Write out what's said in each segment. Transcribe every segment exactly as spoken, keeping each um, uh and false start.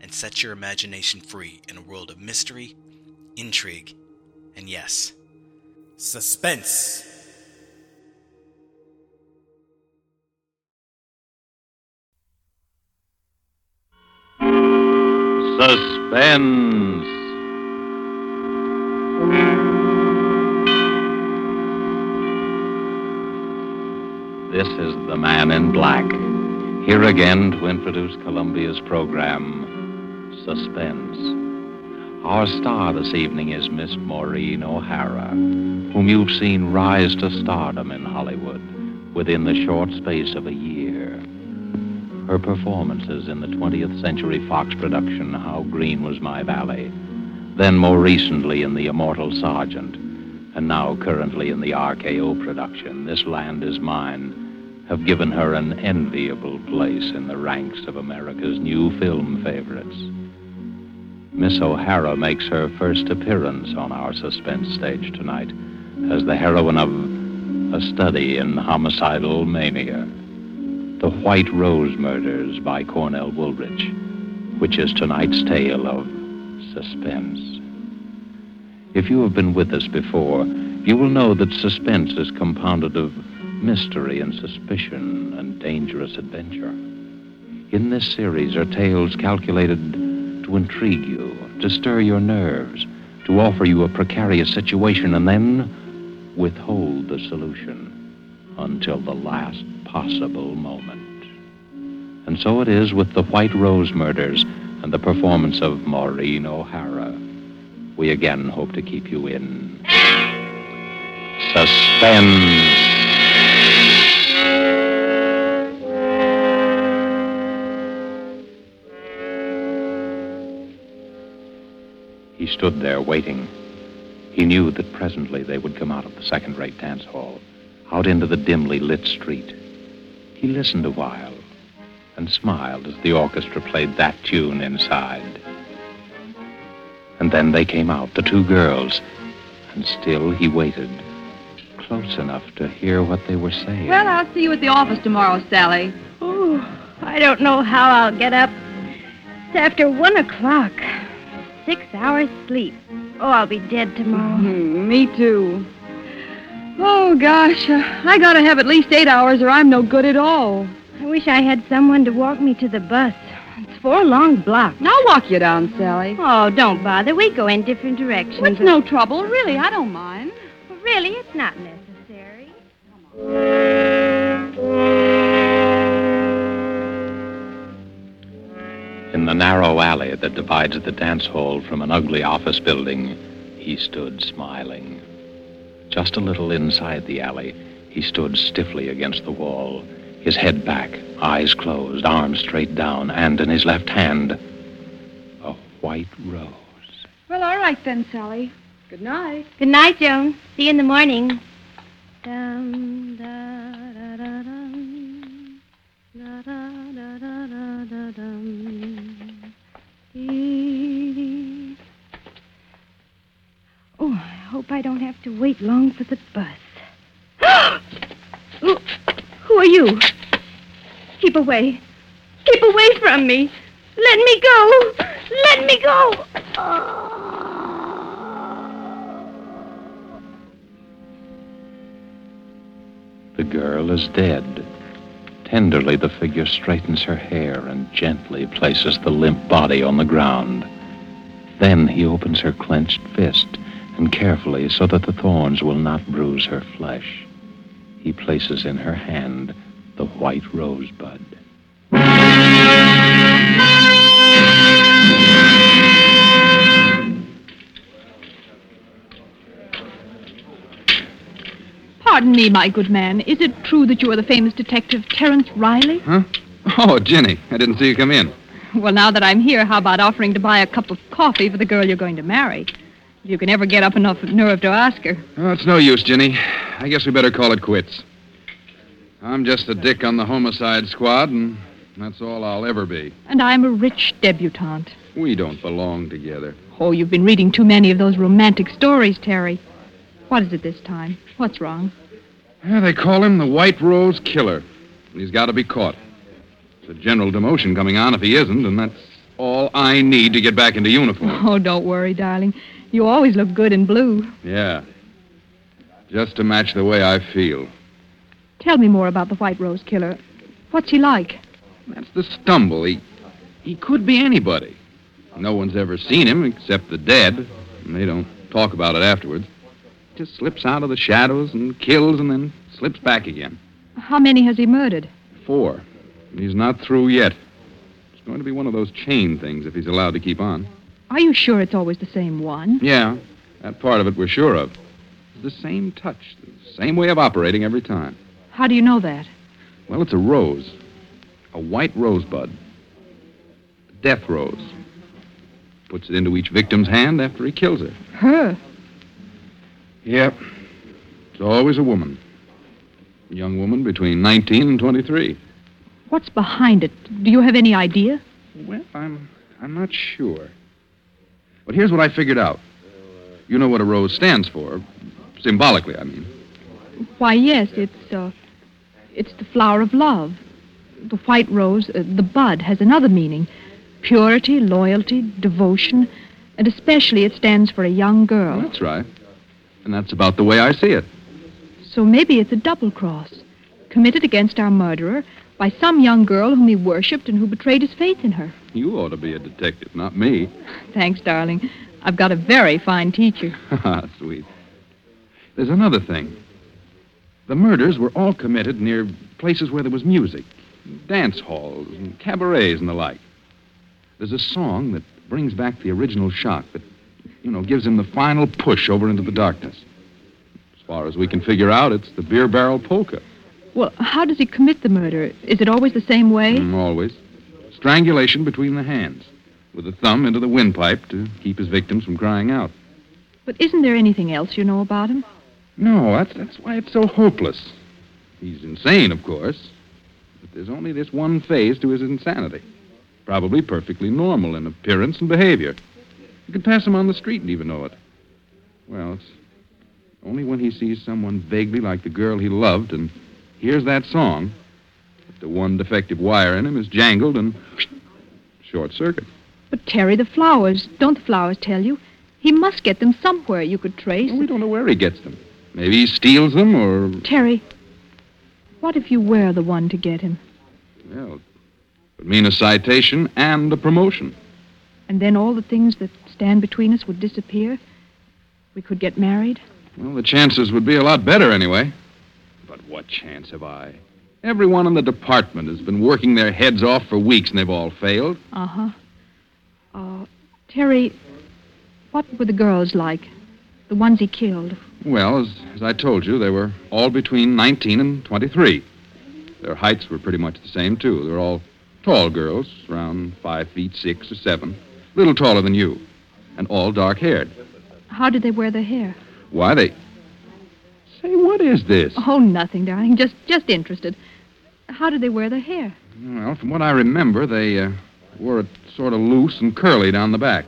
and set your imagination free in a world of mystery, intrigue, and yes, suspense. Suspense. This is The Man in Black, here again to introduce Columbia's program, Suspense. Our star this evening is Miss Maureen O'Hara, whom you've seen rise to stardom in Hollywood within the short space of a year. Her performances in the twentieth Century Fox production, How Green Was My Valley, then more recently in The Immortal Sergeant, and now currently in the R K O production, This Land Is Mine, have given her an enviable place in the ranks of America's new film favorites. Miss O'Hara makes her first appearance on our Suspense stage tonight as the heroine of A Study in Homicidal Mania, The White Rose Murders by Cornell Woolrich, which is tonight's tale of suspense. If you have been with us before, you will know that suspense is compounded of mystery and suspicion and dangerous adventure. In this series are tales calculated to intrigue you, to stir your nerves, to offer you a precarious situation and then withhold the solution until the last possible moment. And so it is with The White Rose Murders and the performance of Maureen O'Hara. We again hope to keep you in suspense. He stood there waiting. He knew that presently they would come out of the second-rate dance hall, out into the dimly lit street. He listened a while and smiled as the orchestra played that tune inside. And then they came out, the two girls, and still he waited, close enough to hear what they were saying. Well, I'll see you at the office tomorrow, Sally. Oh, I don't know how I'll get up. It's after one o'clock. Six hours sleep. Oh, I'll be dead tomorrow. Mm-hmm, me too. Oh, gosh, uh, I gotta have at least eight hours or I'm no good at all. I wish I had someone to walk me to the bus. It's four long blocks. I'll walk you down, Sally. Oh, don't bother. We go in different directions. Well, it's no trouble, really. I don't mind. Well, really, it's not necessary. Come on. In the narrow alley that divides the dance hall from an ugly office building, he stood smiling. Just a little inside the alley, he stood stiffly against the wall, his head back, eyes closed, arms straight down, and in his left hand, a white rose. Well, all right then, Sally. Good night. Good night, Joan. See you in the morning. Dum, da, da, da, dum. Da, da, da, da, da, da, dum. Oh, I hope I don't have to wait long for the bus. Ooh, who are you? Keep away. Keep away from me. Let me go. Let me go. Oh. The girl is dead. Tenderly, the figure straightens her hair and gently places the limp body on the ground. Then he opens her clenched fist, and carefully, so that the thorns will not bruise her flesh, he places in her hand the white rosebud. Pardon me, my good man. Is it true that you are the famous detective Terence Riley? Huh? Oh, Jenny, I didn't see you come in. Well, now that I'm here, how about offering to buy a cup of coffee for the girl you're going to marry? If you can ever get up enough nerve to ask her. Oh, it's no use, Ginny. I guess we better call it quits. I'm just a dick on the homicide squad, and that's all I'll ever be. And I'm a rich debutante. We don't belong together. Oh, you've been reading too many of those romantic stories, Terry. What is it this time? What's wrong? Yeah, they call him the White Rose Killer, and he's got to be caught. It's a general demotion coming on if he isn't, and that's all I need to get back into uniform. Oh, don't worry, darling. You always look good in blue. Yeah. Just to match the way I feel. Tell me more about the White Rose Killer. What's he like? That's the stumble. He, he could be anybody. No one's ever seen him except the dead, and they don't talk about it afterwards. Just slips out of the shadows and kills and then slips back again. How many has he murdered? Four. He's not through yet. It's going to be one of those chain things if he's allowed to keep on. Are you sure it's always the same one? Yeah, that part of it we're sure of. It's the same touch, the same way of operating every time. How do you know that? Well, it's a rose. A white rosebud. Death rose. Puts it into each victim's hand after he kills her. Her? Yep. It's always a woman. A young woman between nineteen and twenty-three. What's behind it? Do you have any idea? Well, I'm I'm not sure. But here's what I figured out. You know what a rose stands for. Symbolically, I mean. Why, yes, it's... Uh... It's the flower of love. The white rose, uh, the bud, has another meaning. Purity, loyalty, devotion, and especially it stands for a young girl. Well, that's right. And that's about the way I see it. So maybe it's a double cross, committed against our murderer by some young girl whom he worshipped and who betrayed his faith in her. You ought to be a detective, not me. Thanks, darling. I've got a very fine teacher. Ah, sweet. There's another thing. The murders were all committed near places where there was music, dance halls and cabarets and the like. There's a song that brings back the original shock that, you know, gives him the final push over into the darkness. As far as we can figure out, it's the Beer Barrel Polka. Well, how does he commit the murder? Is it always the same way? Mm, always. Strangulation between the hands, with the thumb into the windpipe to keep his victims from crying out. But isn't there anything else you know about him? No, that's, that's why it's so hopeless. He's insane, of course, but there's only this one phase to his insanity. Probably perfectly normal in appearance and behavior. You could pass him on the street and even know it. Well, it's only when he sees someone vaguely like the girl he loved and hears that song that the one defective wire in him is jangled and short circuit. But, Terry, the flowers, don't the flowers tell you? He must get them somewhere you could trace. Well, we don't know where he gets them. Maybe he steals them or... Terry, what if you were the one to get him? Well, it would mean a citation and a promotion. And then all the things that stand between us would disappear? We could get married? Well, the chances would be a lot better anyway. But what chance have I? Everyone in the department has been working their heads off for weeks and they've all failed. Uh-huh. Uh, Terry, what were the girls like? The ones he killed? Well, as, as I told you, they were all between nineteen and twenty-three. Their heights were pretty much the same, too. They were all tall girls, around five feet, six or seven. A little taller than you. And all dark-haired. How did they wear their hair? Why, they... Say, what is this? Oh, nothing, darling. Just just interested. How did they wear their hair? Well, from what I remember, they uh, wore it sort of loose and curly down the back.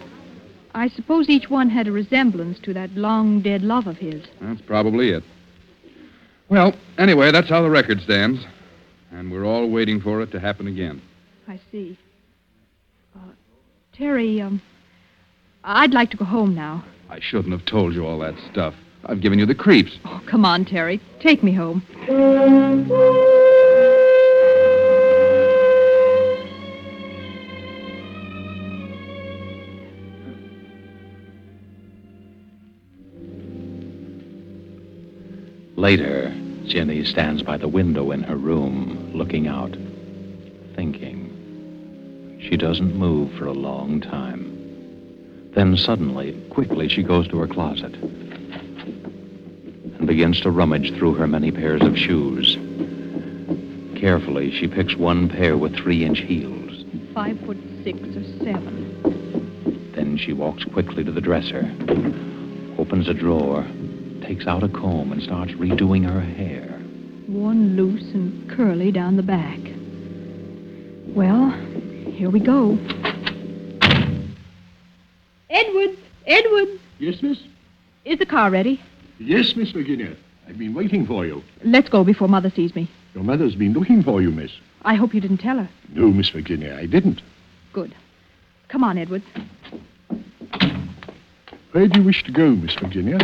I suppose each one had a resemblance to that long dead love of his. That's probably it. Well, anyway, that's how the record stands. And we're all waiting for it to happen again. I see. Uh, Terry, um, I'd like to go home now. I shouldn't have told you all that stuff. I've given you the creeps. Oh, come on, Terry. Take me home. Later, Jenny stands by the window in her room, looking out, thinking. She doesn't move for a long time. Then suddenly, quickly, she goes to her closet and begins to rummage through her many pairs of shoes. Carefully, she picks one pair with three-inch heels. Five foot six or seven. Then she walks quickly to the dresser, opens a drawer, takes out a comb and starts redoing her hair. One loose and curly down the back. Well, here we go. Edwards! Edwards! Yes, miss? Is the car ready? Yes, Miss Virginia. I've been waiting for you. Let's go before Mother sees me. Your mother's been looking for you, miss. I hope you didn't tell her. No, Miss Virginia, I didn't. Good. Come on, Edwards. Where do you wish to go, Miss Virginia?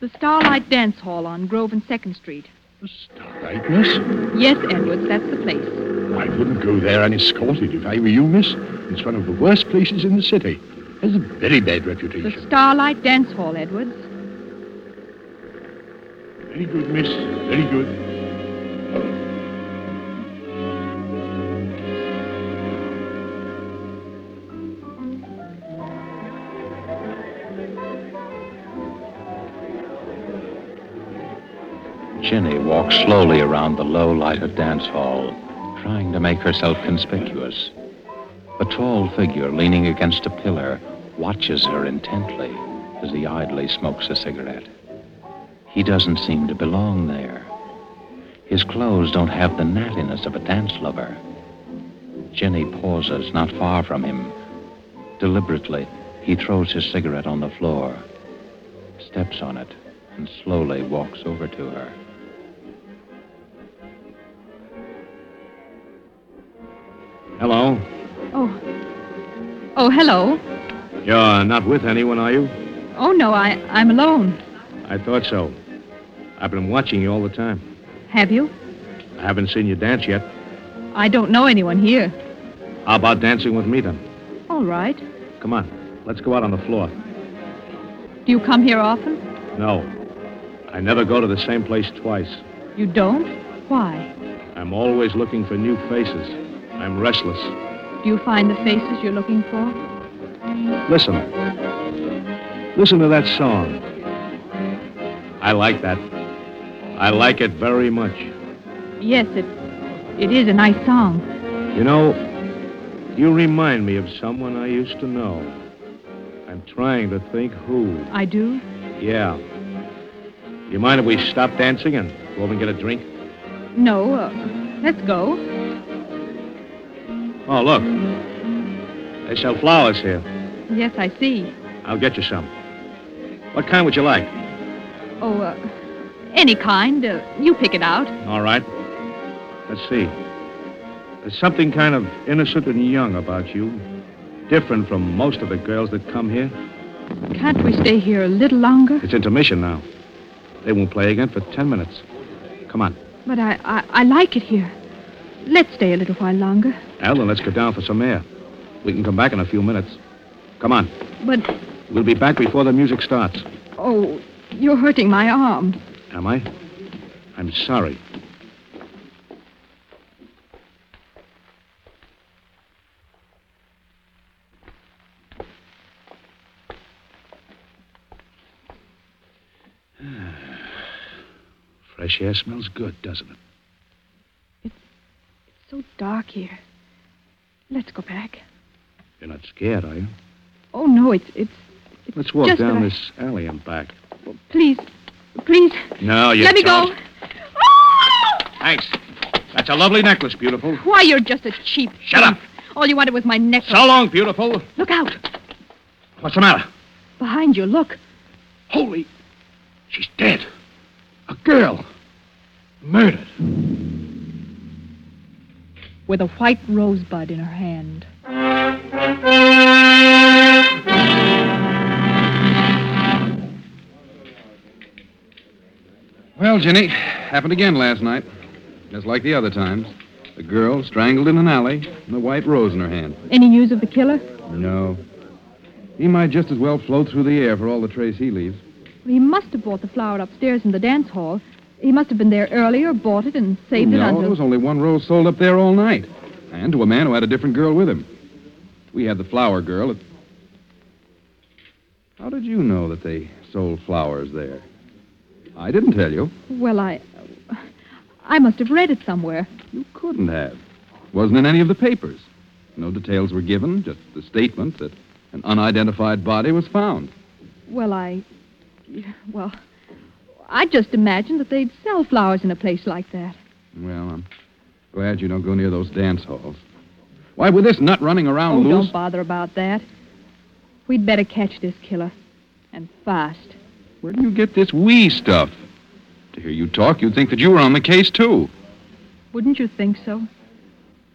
The Starlight Dance Hall on Grove and Second Street. The Starlight, miss? Yes, Edwards, that's the place. I wouldn't go there unescorted if I were you, miss. It's one of the worst places in the city. It has a very bad reputation. The Starlight Dance Hall, Edwards. Very good, miss. Very good. Jenny walks slowly around the low, lighted dance hall, trying to make herself conspicuous. A tall figure leaning against a pillar watches her intently as he idly smokes a cigarette. He doesn't seem to belong there. His clothes don't have the nattiness of a dance lover. Jenny pauses not far from him. Deliberately, he throws his cigarette on the floor, steps on it, and slowly walks over to her. Hello. Oh. Oh, hello. You're not with anyone, are you? Oh, no, I, I'm alone. I thought so. I've been watching you all the time. Have you? I haven't seen you dance yet. I don't know anyone here. How about dancing with me, then? All right. Come on. Let's go out on the floor. Do you come here often? No. I never go to the same place twice. You don't? Why? I'm always looking for new faces. I'm restless. Do you find the faces you're looking for? Listen. Listen to that song. I like that. I like it very much. Yes, it it is a nice song. You know, you remind me of someone I used to know. I'm trying to think who. I do? Yeah. You mind if we stop dancing and go over and get a drink? No, uh, let's go. Oh, look. They sell flowers here. Yes, I see. I'll get you some. What kind would you like? Oh, uh, any kind. Uh, you pick it out. All right. Let's see. There's something kind of innocent and young about you. Different from most of the girls that come here. Can't we stay here a little longer? It's intermission now. They won't play again for ten minutes. Come on. But I, I, I like it here. Let's stay a little while longer. Well, then let's go down for some air. We can come back in a few minutes. Come on. But... We'll be back before the music starts. Oh... You're hurting my arm. Am I? I'm sorry. Fresh air smells good, doesn't it? It's, it's so dark here. Let's go back. You're not scared, are you? Oh, no, it's... it's, it's Let's walk down I... this alley and back. Please, please. No, you Let don't. Let me go. Oh! Thanks. That's a lovely necklace, beautiful. Why, you're just a cheap... Shut thing. Up. All you wanted was my necklace. So long, beautiful. Look out. What's the matter? Behind you, look. Holy... She's dead. A girl. Murdered. With a white rosebud in her hand. Well, Jenny, happened again last night. Just like the other times. The girl strangled in an alley and the white rose in her hand. Any news of the killer? No. He might just as well float through the air for all the trace he leaves. Well, he must have bought the flower upstairs in the dance hall. He must have been there earlier, bought it, and saved no, it until... No, there was only one rose sold up there all night. And to a man who had a different girl with him. We had the flower girl at... How did you know that they sold flowers there? I didn't tell you. Well, I... I must have read it somewhere. You couldn't have. It wasn't in any of the papers. No details were given, just the statement that an unidentified body was found. Well, I... Well, I just imagined that they'd sell flowers in a place like that. Well, I'm glad you don't go near those dance halls. Why, with this nut running around loose... Oh, don't bother about that. We'd better catch this killer. And fast. Where do you get this we stuff? To hear you talk, you'd think that you were on the case, too. Wouldn't you think so?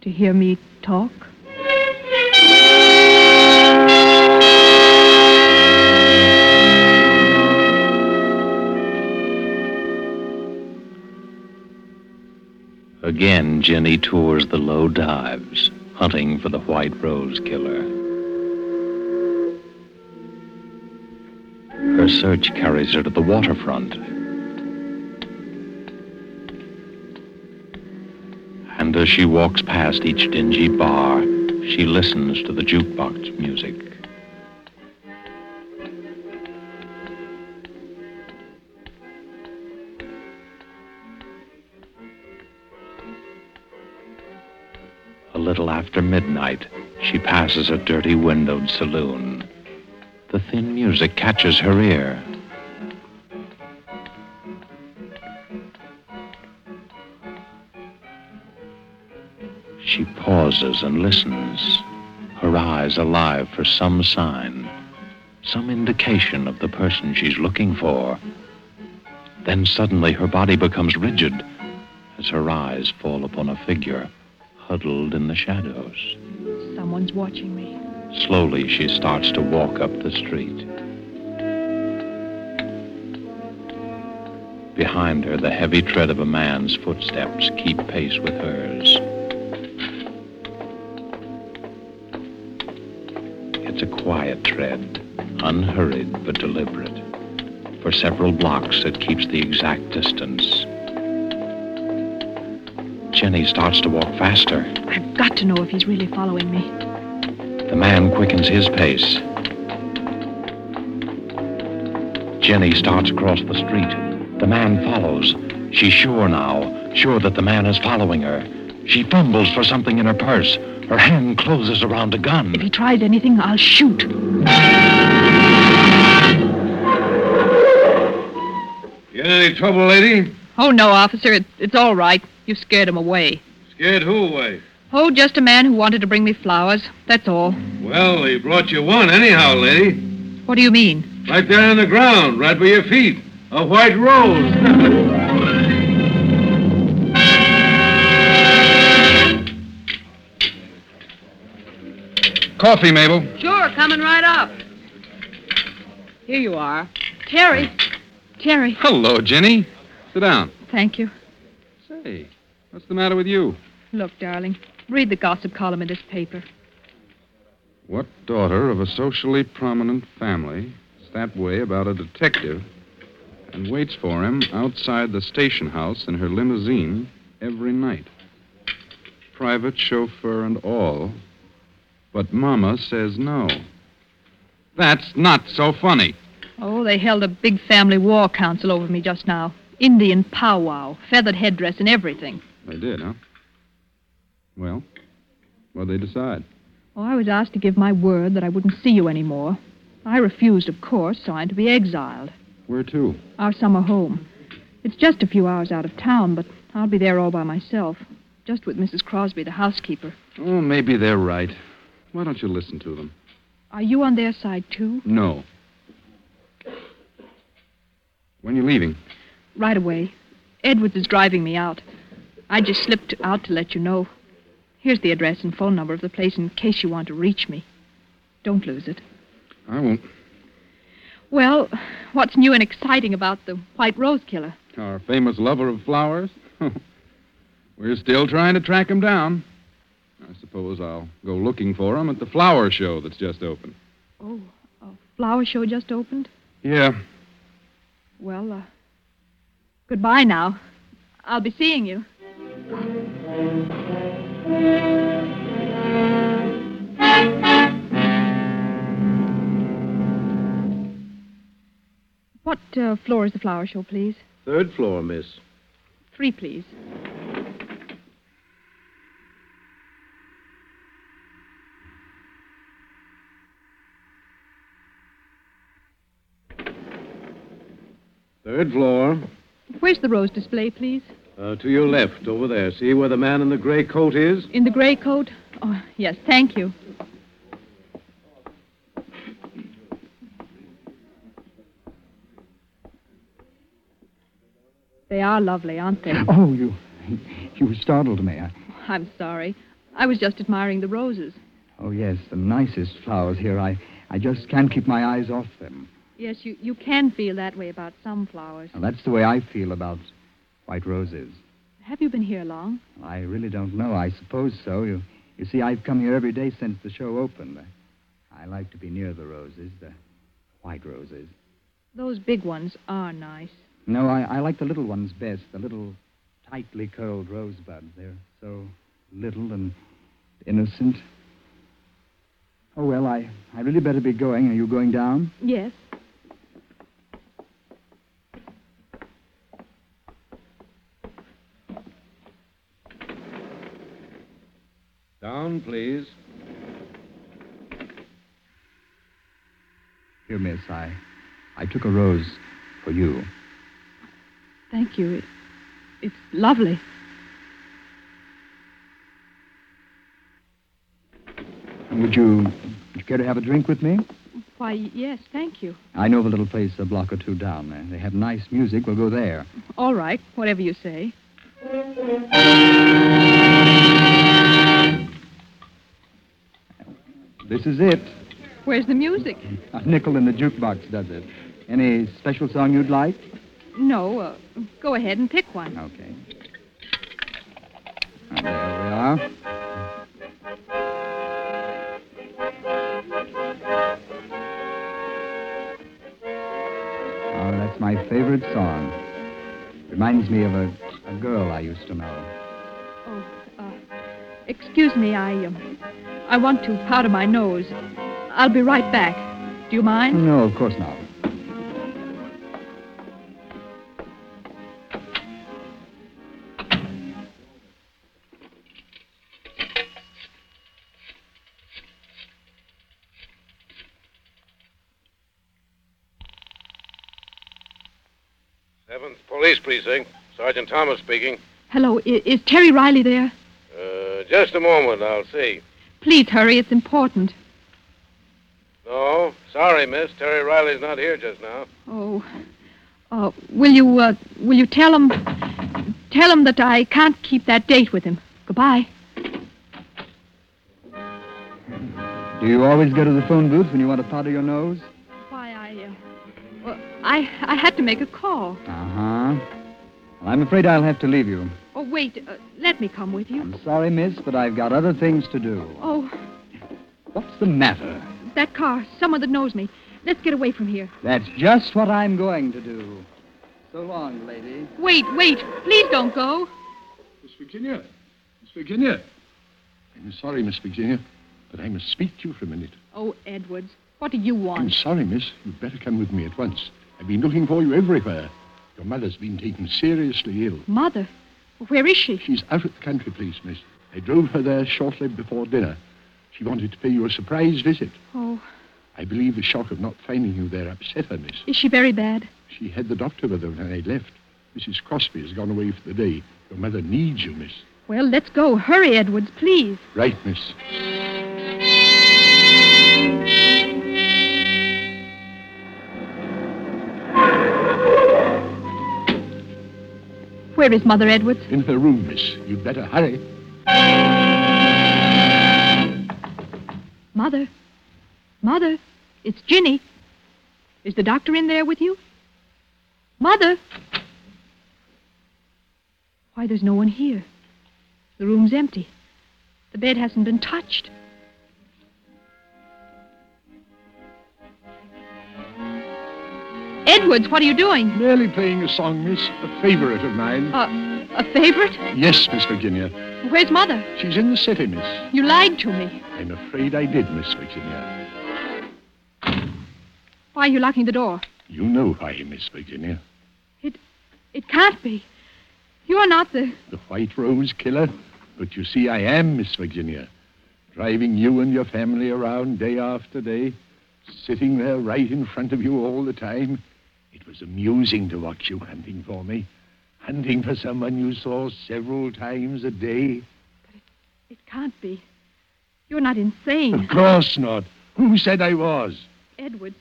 To hear me talk? Again, Jenny tours the low dives, hunting for the White Rose Killer. Her search carries her to the waterfront. And as she walks past each dingy bar, she listens to the jukebox music. A little after midnight, she passes a dirty windowed saloon. The thin music catches her ear. She pauses and listens, her eyes alive for some sign, some indication of the person she's looking for. Then suddenly her body becomes rigid as her eyes fall upon a figure huddled in the shadows. Someone's watching me. Slowly, she starts to walk up the street. Behind her, the heavy tread of a man's footsteps keep pace with hers. It's a quiet tread, unhurried but deliberate. For several blocks, it keeps the exact distance. Jenny starts to walk faster. I've got to know if he's really following me. The man quickens his pace. Jenny starts across the street. The man follows. She's sure now, sure that the man is following her. She fumbles for something in her purse. Her hand closes around a gun. If he tries anything, I'll shoot. You in any trouble, lady? Oh, no, officer. It, it's all right. You scared him away. Scared who away? Oh, just a man who wanted to bring me flowers. That's all. Well, he brought you one anyhow, lady. What do you mean? Right there on the ground, right by your feet. A white rose. Coffee, Mabel. Sure, coming right up. Here you are. Terry. Terry. Hello, Jenny. Sit down. Thank you. Say, what's the matter with you? Look, darling, read the gossip column in this paper. What daughter of a socially prominent family is that way about a detective and waits for him outside the station house in her limousine every night? Private chauffeur and all, but Mama says no. That's not so funny. Oh, they held a big family war council over me just now. Indian powwow, feathered headdress and everything. They did, huh? Well, what'd they decide? Oh, I was asked to give my word that I wouldn't see you anymore. I refused, of course, so I'm to be exiled. Where to? Our summer home. It's just a few hours out of town, but I'll be there all by myself. Just with Missus Crosby, the housekeeper. Oh, maybe they're right. Why don't you listen to them? Are you on their side, too? No. When are you leaving? Right away. Edwards is driving me out. I just slipped out to let you know. Here's the address and phone number of the place in case you want to reach me. Don't lose it. I won't. Well, what's new and exciting about the White Rose Killer? Our famous lover of flowers? We're still trying to track him down. I suppose I'll go looking for him at the flower show that's just opened. Oh, a flower show just opened? Yeah. Well, uh, goodbye now. I'll be seeing you. What uh, floor is the flower show, please? Third floor, miss. Three, please. Third floor. Where's the rose display, please? Uh, to your left, over there. See where the man in the gray coat is? In the gray coat? Oh, yes, thank you. They are lovely, aren't they? Oh, you you startled me. I... I'm sorry. I was just admiring the roses. Oh, yes, the nicest flowers here. I, I just can't keep my eyes off them. Yes, you, you can feel that way about some flowers. Well, that's the way I feel about white roses. Have you been here long? I really don't know. I suppose so. You, you see, I've come here every day since the show opened. I, I like to be near the roses, the white roses. Those big ones are nice. No, I, I like the little ones best, the little tightly curled rosebuds. They're so little and innocent. Oh, well, I, I really better be going. Are you going down? Yes. Down, please. Here, miss, I, I took a rose for you. Thank you. It, it's lovely. Would you, would you care to have a drink with me? Why, yes, thank you. I know of a little place a block or two down there. They have nice music. We'll go there. All right, whatever you say. This is it. Where's the music? A nickel in the jukebox does it. Any special song you'd like? No, uh, go ahead and pick one. Okay. There we are. Oh, that's my favorite song. Reminds me of a, a girl I used to know. Oh, uh, excuse me, I, um, I want to powder my nose. I'll be right back. Do you mind? No, of course not. seventh Police Precinct. Sergeant Thomas speaking. Hello. Is, is Terry Riley there? Uh, just a moment. I'll see. Please hurry. It's important. No. Sorry, miss. Terry Riley's not here just now. Oh. Uh, will you, uh, will you tell him, tell him that I can't keep that date with him. Goodbye. Do you always go to the phone booth when you want to powder your nose? Why, I... Uh... Well, I, I had to make a call. Uh-huh. Well, I'm afraid I'll have to leave you. Oh, wait. Uh, let me come with you. I'm sorry, miss, but I've got other things to do. Oh. What's the matter? That car. Someone that knows me. Let's get away from here. That's just what I'm going to do. So long, lady. Wait, wait. Please don't go. Miss Virginia. Miss Virginia. I'm sorry, Miss Virginia, but I must speak to you for a minute. Oh, Edwards. What do you want? I'm sorry, miss. You'd better come with me at once. I've been looking for you everywhere. Your mother's been taken seriously ill. Mother? Where is she? She's out of the country, please, miss. I drove her there shortly before dinner. She wanted to pay you a surprise visit. Oh. I believe the shock of not finding you there upset her, miss. Is she very bad? She had the doctor with her when I left. Missus Crosby has gone away for the day. Your mother needs you, miss. Well, let's go. Hurry, Edwards, please. Right, miss. Where is Mother Edwards? In her room, miss. You'd better hurry. Mother. Mother. It's Ginny. Is the doctor in there with you? Mother. Why, there's no one here. The room's empty. The bed hasn't been touched. Edwards, what are you doing? Merely playing a song, miss. A favorite of mine. Uh, a favorite? Yes, Miss Virginia. Where's Mother? She's in the city, miss. You lied to me. I'm afraid I did, Miss Virginia. Why are you locking the door? You know why, Miss Virginia. It... it can't be. You're not the... The White Rose killer? But you see, I am, Miss Virginia. Driving you and your family around day after day. Sitting there right in front of you all the time. It was amusing to watch you hunting for me, hunting for someone you saw several times a day. But it, it can't be. You're not insane. Of course not. Who said I was? Edwards,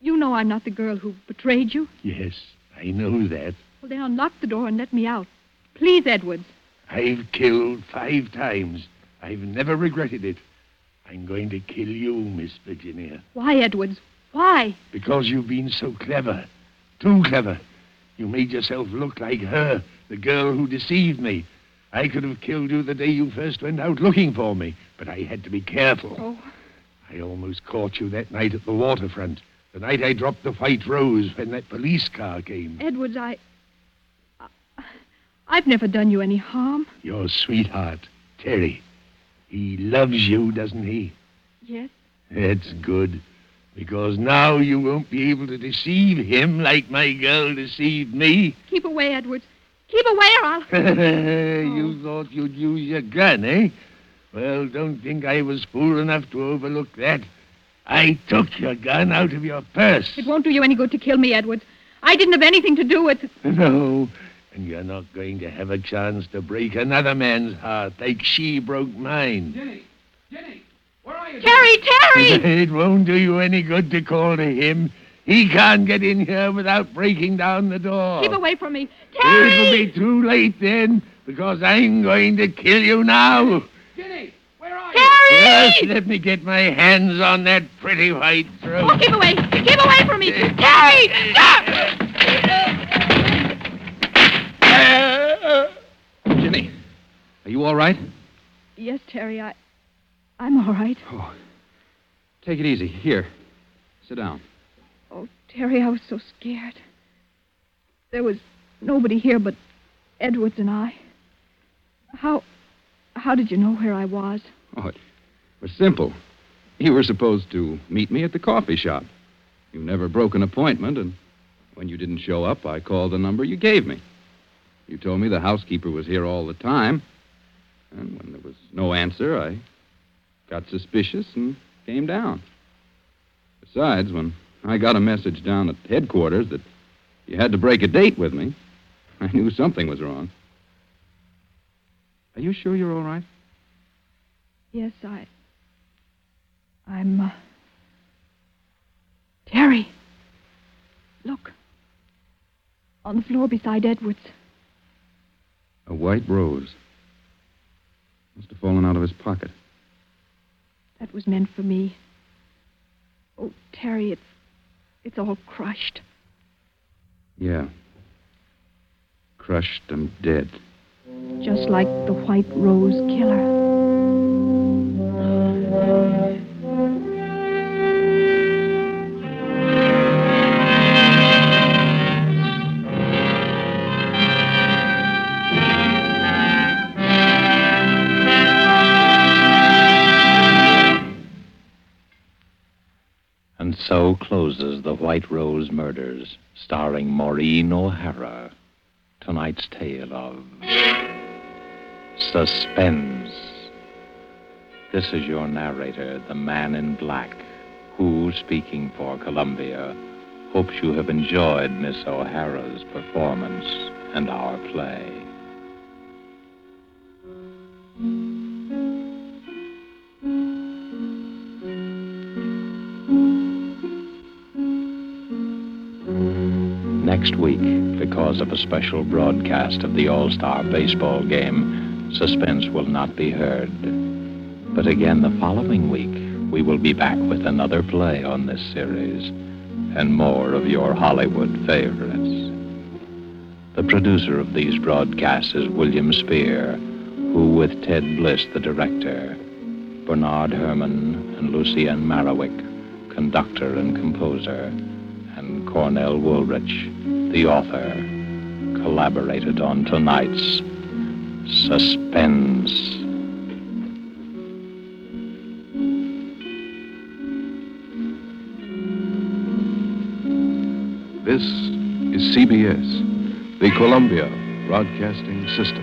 you know I'm not the girl who betrayed you. Yes, I know that. Well, then unlock the door and let me out. Please, Edwards. I've killed five times. I've never regretted it. I'm going to kill you, Miss Virginia. Why, Edwards? Why? Because you've been so clever. Too clever. You made yourself look like her, the girl who deceived me. I could have killed you the day you first went out looking for me, but I had to be careful. Oh. I almost caught you that night at the waterfront, the night I dropped the White Rose when that police car came. Edwards, I... I've never done you any harm. Your sweetheart, Terry. He loves you, doesn't he? Yes. That's good, because now you won't be able to deceive him like my girl deceived me. Keep away, Edwards. Keep away or I'll... oh. You thought you'd use your gun, eh? Well, don't think I was fool enough to overlook that. I took your gun out of your purse. It won't do you any good to kill me, Edwards. I didn't have anything to do with... No... And you're not going to have a chance to break another man's heart like she broke mine. Jenny! Jenny! Where are you? Terry! Doing? Terry! It won't do you any good to call to him. He can't get in here without breaking down the door. Keep away from me. Terry! It'll be too late then, because I'm going to kill you now. Jenny! Where are you? Terry! Just let me get my hands on that pretty white throat. Oh, keep away! Keep away from me! Uh, Terry! Stop! Uh, Jenny, are you all right? Yes, Terry, I, I'm all right. Oh, take it easy. Here, sit down. Oh, Terry, I was so scared. There was nobody here but Edwards and I. How, how did you know where I was? Oh, it was simple. You were supposed to meet me at the coffee shop. You never broke an appointment, and when you didn't show up, I called the number you gave me. You told me the housekeeper was here all the time. And when there was no answer, I got suspicious and came down. Besides, when I got a message down at headquarters that you had to break a date with me, I knew something was wrong. Are you sure you're all right? Yes, I... I'm, uh... Terry! Look. On the floor beside Edwards. A white rose. Must have fallen out of his pocket. That was meant for me. Oh, Terry, it's... it's all crushed. Yeah. Crushed and dead. Just like the White Rose Killer. So closes The White Rose Murders, starring Maureen O'Hara. Tonight's tale of Suspense. This is your narrator, the Man in Black, who, speaking for Columbia, hopes you have enjoyed Miss O'Hara's performance and our play. Next week, because of a special broadcast of the All-Star baseball game, Suspense will not be heard. But again, the following week, we will be back with another play on this series and more of your Hollywood favorites. The producer of these broadcasts is William Spear, who, with Ted Bliss, the director, Bernard Herrmann and Lucienne Marowick, conductor and composer, and Cornell Woolrich, the author, collaborated on tonight's Suspense. This is C B S, the Columbia Broadcasting System.